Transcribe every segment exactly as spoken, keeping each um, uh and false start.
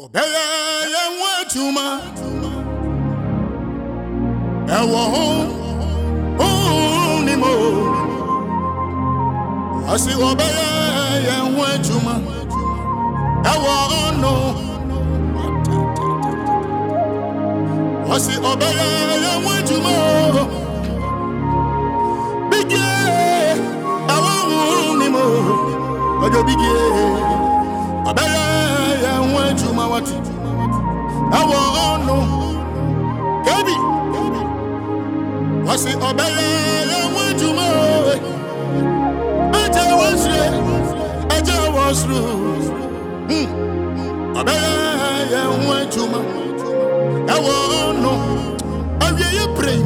Obeye enwetuma ewo o ni mo asi obeye enwetuma ewo no asi obeye enwetuma Biggie ewo o ni mo ojo Biggie Abaya ya wenju mawati Awo ono Kebi Wasi abaya ya wenju mawe Aja wasre Aja wasru Abaya ya wenju mawe Awo ono Awe ya pray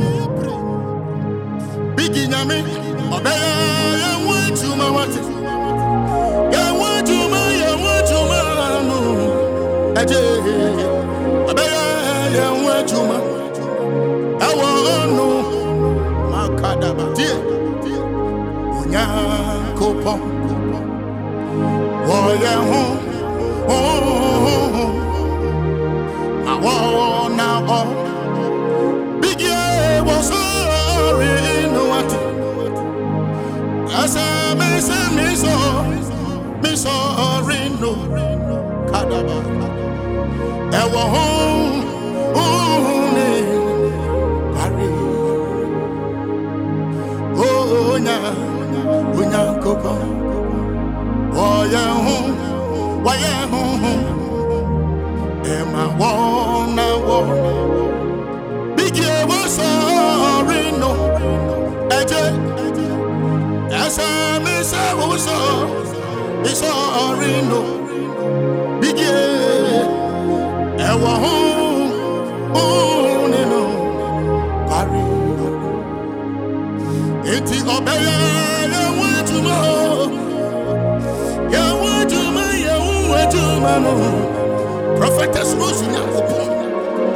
Biggie nyame Abaya ya wenju mawati Pom oh yeah home oh I want now oh Biggie was sorry no what as I me say me so me sorry no kadaba I want home oh ne Paris oh yeah Unyankopo, oya hon, oya hon, ema wona wona. Biggie was sorry no, eje, asa me se was sorry no. Biggie, ewa hon, oh ne no, pari no. Eti obeye. Prophetess Rose in Yakupon.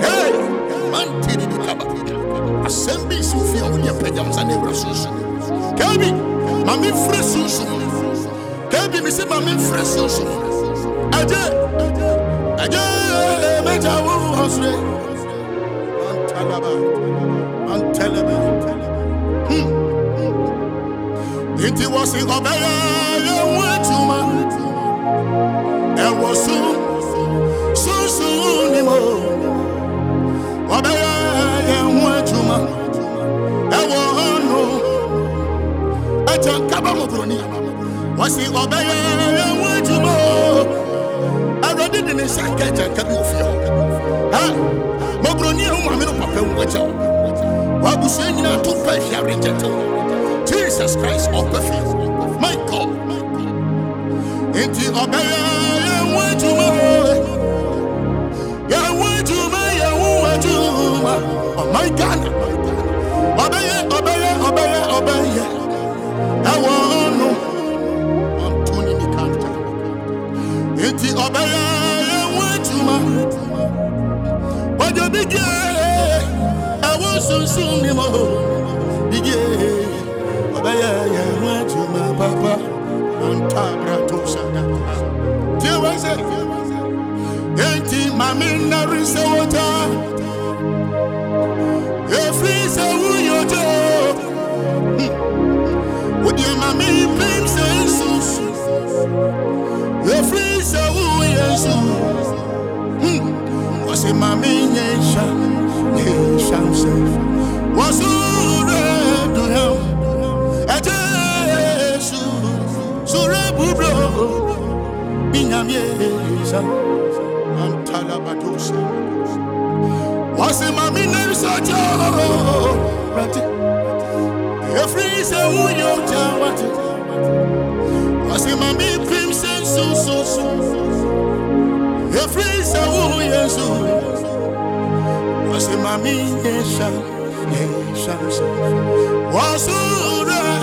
Hey, man, did you come? Assembly Sophia on your pedams and every social. Kelby, Mammy Fresh Social. Kelby, we say Mammy Fresh Social. Aje, Aje, Major Hosle. Antelaba, Antelaba. Hmm. It was in Obaya, you went to I was soon, so soon anymore. What I am went to man. I won't know. I tell Cabamogroni. What's the other I went to more? I read it in a second and can you feel? Ah, Mogroni, my little papa, watch out. What was saying now to pay here in gentle? Jesus Christ of the field. My God. Inti obaya ya wajuma ya wajuma ya wajuma oh my God obaya obaya obaya obaya I want no I'm turning the counter inti obaya ya wajuma ojo Biggie I want some soon me mo Biggie obaya ya wajuma papa Tabra to Sada. There was a empty mamina resort. Your face, I will your job. Would your mammy blame senses? Your face, I will your soul. Was a mammy nation, nation safe. Was all right to help. What's in my name, such a every so you tell what's in my name, crimson, so so so every so you so what's in my name, nation, nation, what's all right.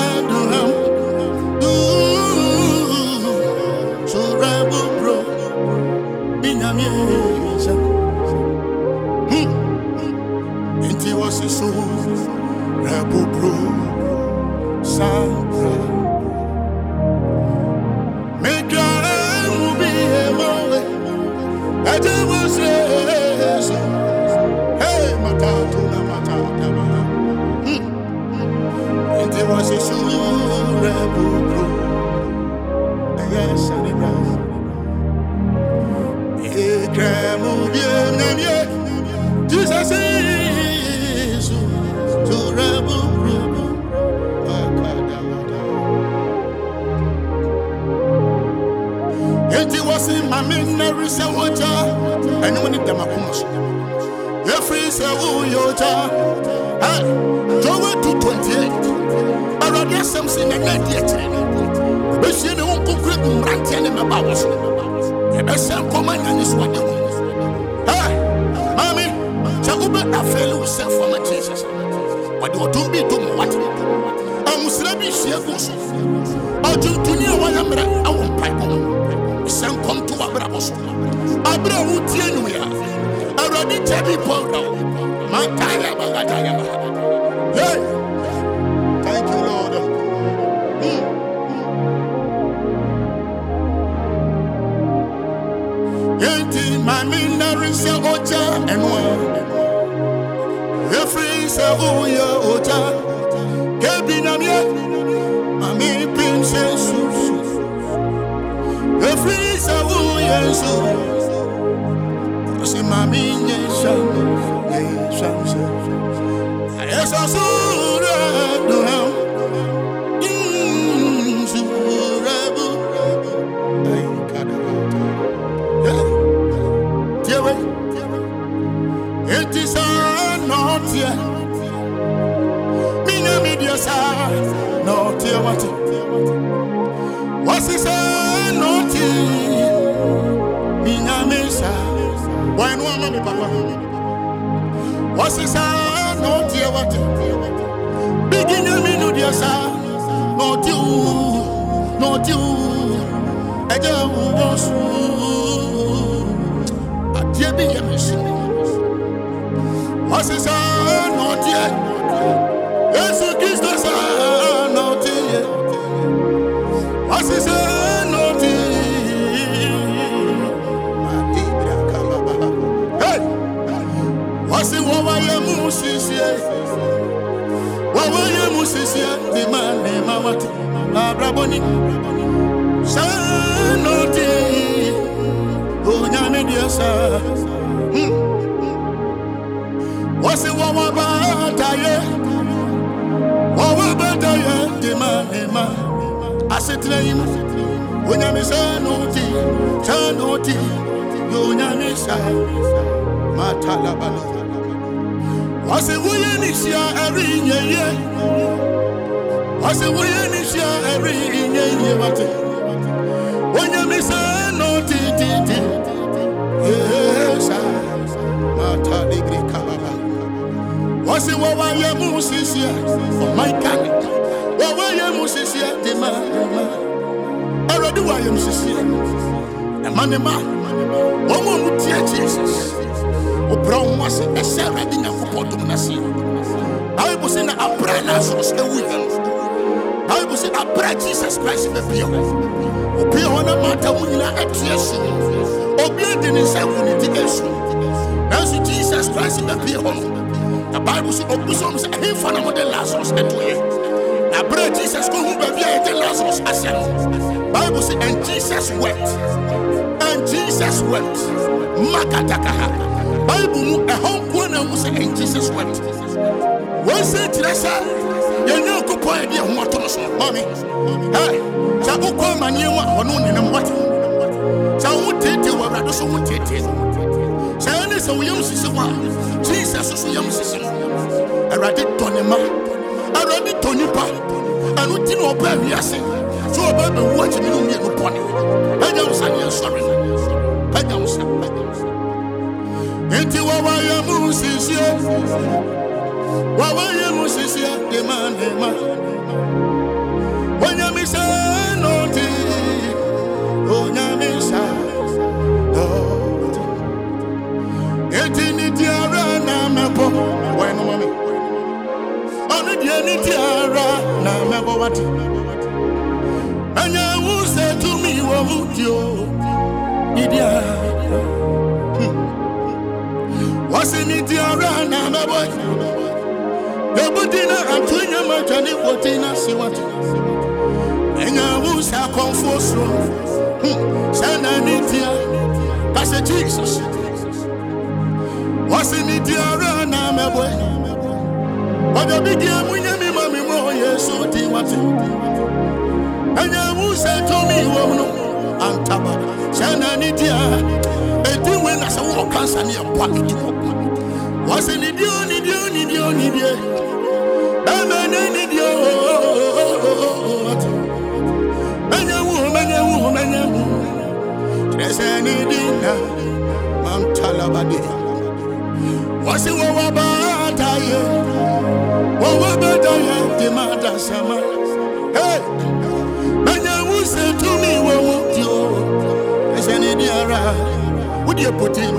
So, Rebel Pro, Sandra, make your own be a moment. Anya wuse to me wo mutio idia. that boy. Double dinner, I'm telling you, my journey, what dinner, see what. And I was a confused room. Send an idiot. That's a Jesus. What's in it, and I'm a boy. But the big young women, mommy, more, yes, so dear, what you do. And I was a Tommy woman, and Taba. Send an idiot. As a walk, cancer near pocket. Was an idiot, idiot, idiot, idiot. I'm an idiot. Man, a woman, a woman, a woman. There's an idiot. I'm Talabadi. Was it what about I? What about I? The mother summer. Hey, man, I will say to me, what would you? There's an idiot. Would you put in?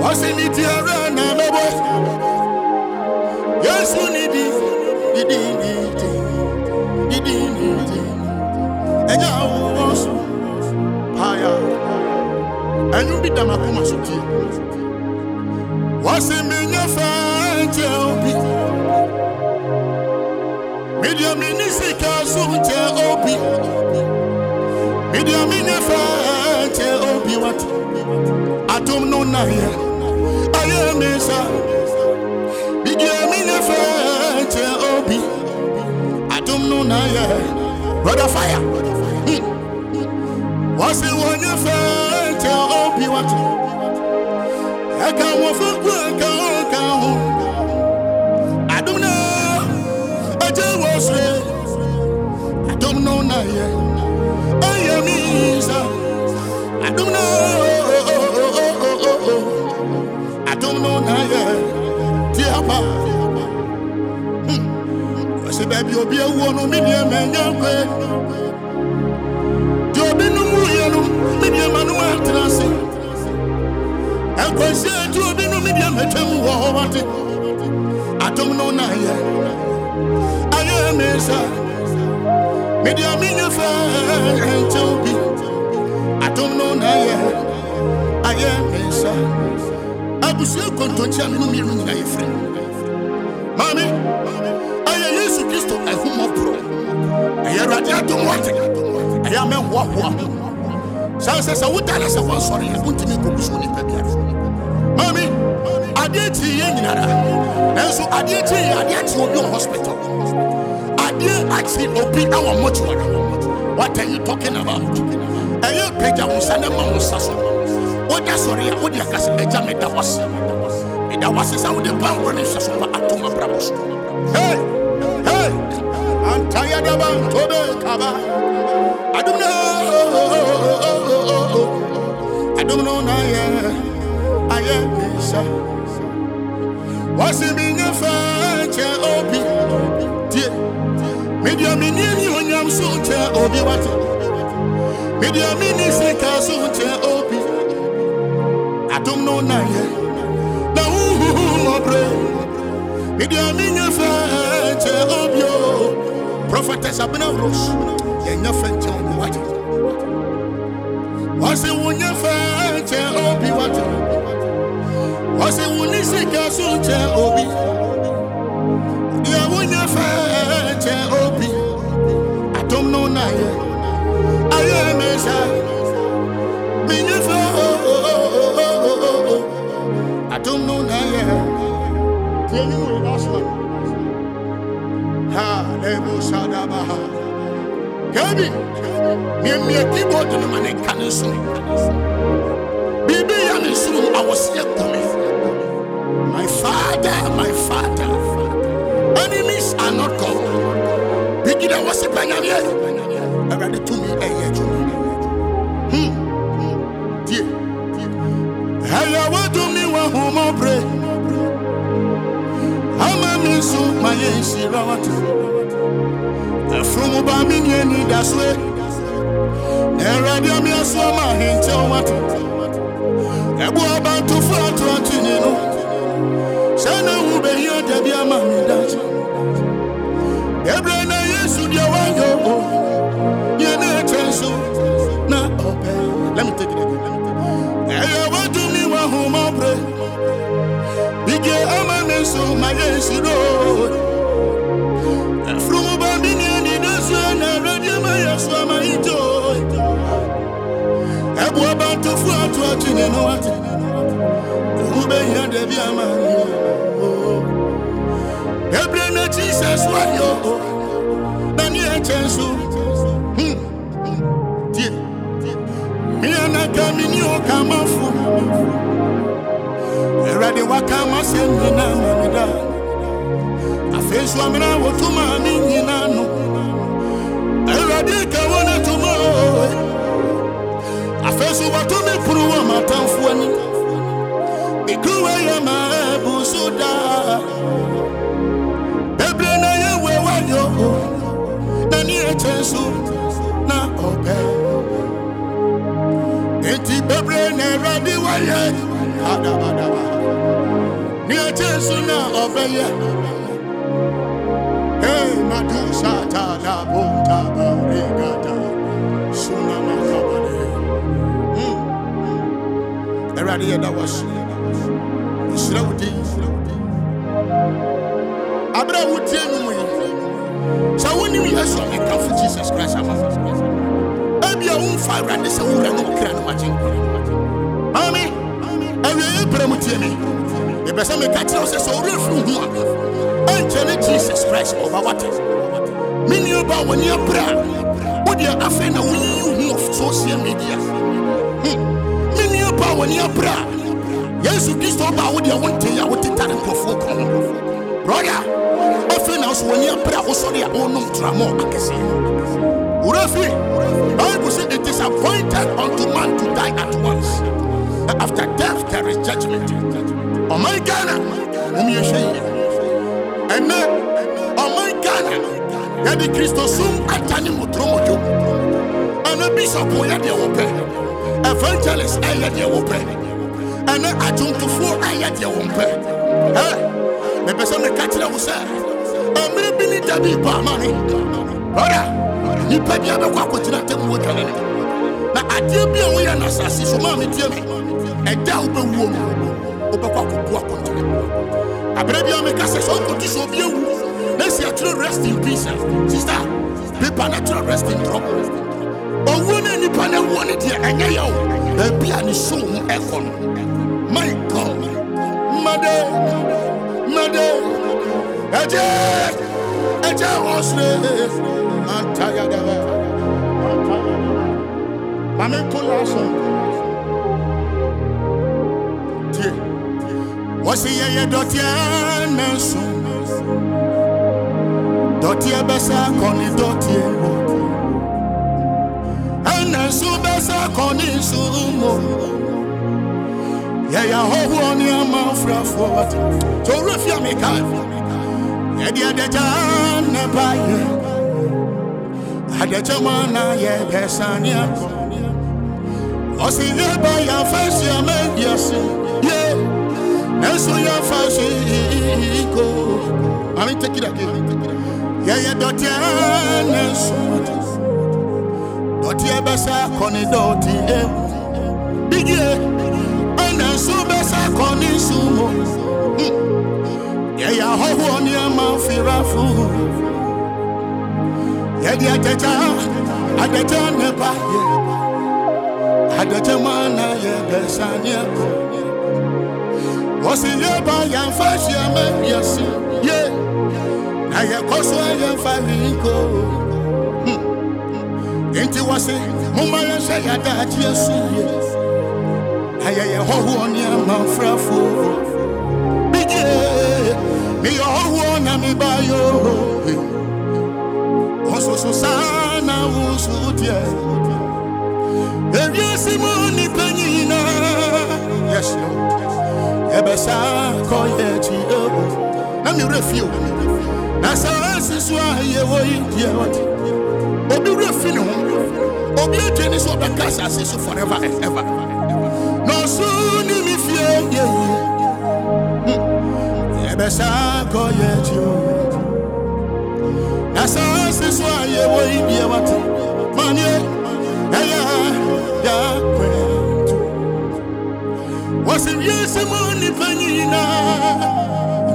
Was in it here and I'm a boy? Yes, you need it. Did it? Did it? And I was higher. And you beat them up. Was in me, your friend, tell me. Media minister, soon tell Obi. Media minister. What? I don't know now. I am a son. Big young in a fight. I don't know now. Brother Fire. What's the one you fight? Tell Obi what? I can't walk for work. I don't know. I just was real. I don't know now. I am a son. I don't know, oh, oh, oh, oh, oh, oh. I don't know now, yeah. Dear Papa, I said, baby, you'll be a woman, medium, and young man. You'll be no more, medium, and one classic. I can say, you'll be no medium, and two, what? I don't know now, yeah. I am a son, medium, and two people. I don't know now. I am a son. I was so content. I'm not even my friend. Mommy, I am Jesus Christ. I am a pro. I am ready. I don't want it. I am a wah-wah. So I said, I would tell us I was sorry. I want to make a proposal. Mommy, I did see you in Nara. And so I did see you. I did see you in your hospital. I did actually open our mortuary. What are you talking about? I am Peter Musana Mamusaso. What a story, what your cousin Benjamin Davos. And that was out the power of Atuma Bravos. Hey, hey, I'm tired of Antoine Kaba. I don't know. I don't know. I am Misa. What's it being a fight? Obi. Media Minion, Yam Sultan, Obi Water. Media minister, so tell Obi. I don't know now. Now, who pray? Media minister, tell Obi. Prophetess Abinavros, and your friend tell me what. Was it when your friend tell Obi what? Was it when you say, so tell Obi? Yeah, when your friend tell Obi. I don't know now. I am a son. Meaningful. I don't know now. Tell me the last one. Ha, Nebo Sadabaha. Gabi, me a keyboard and a man in Canisum. Baby, I'm in soon. I was yet coming. My father, my father. Enemies are not called. Biggie, I was a banana. I read it to me, I hear to me. Hmm, hmm, dear. I want to me one whom I pray. I'm a man, so my age, I want to. I'm from Obaminian, that's where. I read them, I saw my hands, I want to. I go about to fight, I want to know. Send a woman here, there be a man in that. Every night, yes, you want to. Let me take it again. Let me take it. I want to me one home, my bread. Biggie,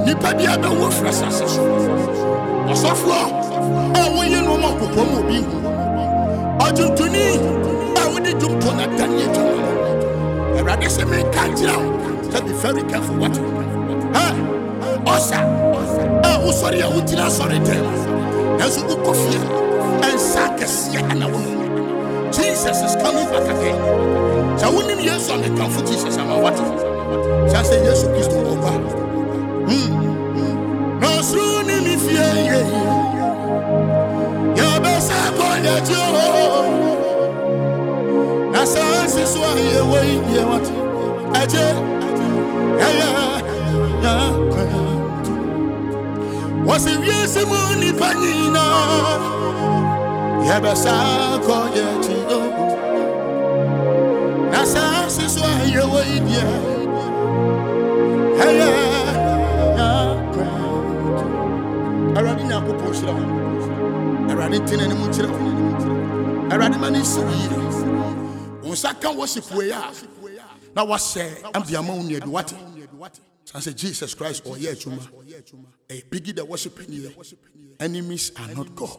Nipadia be wo frasa seso. Osofo o woye no mo kokomo bi. Ojuntuni e wo de jumpo na danye jumpo. Erade se me kanjira. Just be very careful what you do. Ha. Osa. Ah, o sori ya utila sori te. Yesu ukofia. En sakese ana wo. Jesus is coming back again. So when him yes on the comfort Jesus am what? Just say Jesus Christ over. No soon in if you are best upon at your home. As I say, so I away here. What I did was if you see money, Panina, you have a sack on your chin. As I say, so I away here. I ran it in any mutual. I ran money so we can worship where now what say I'm the ammonia do what I say Jesus Christ or yet a Biggie that worship in here. Enemies are not God.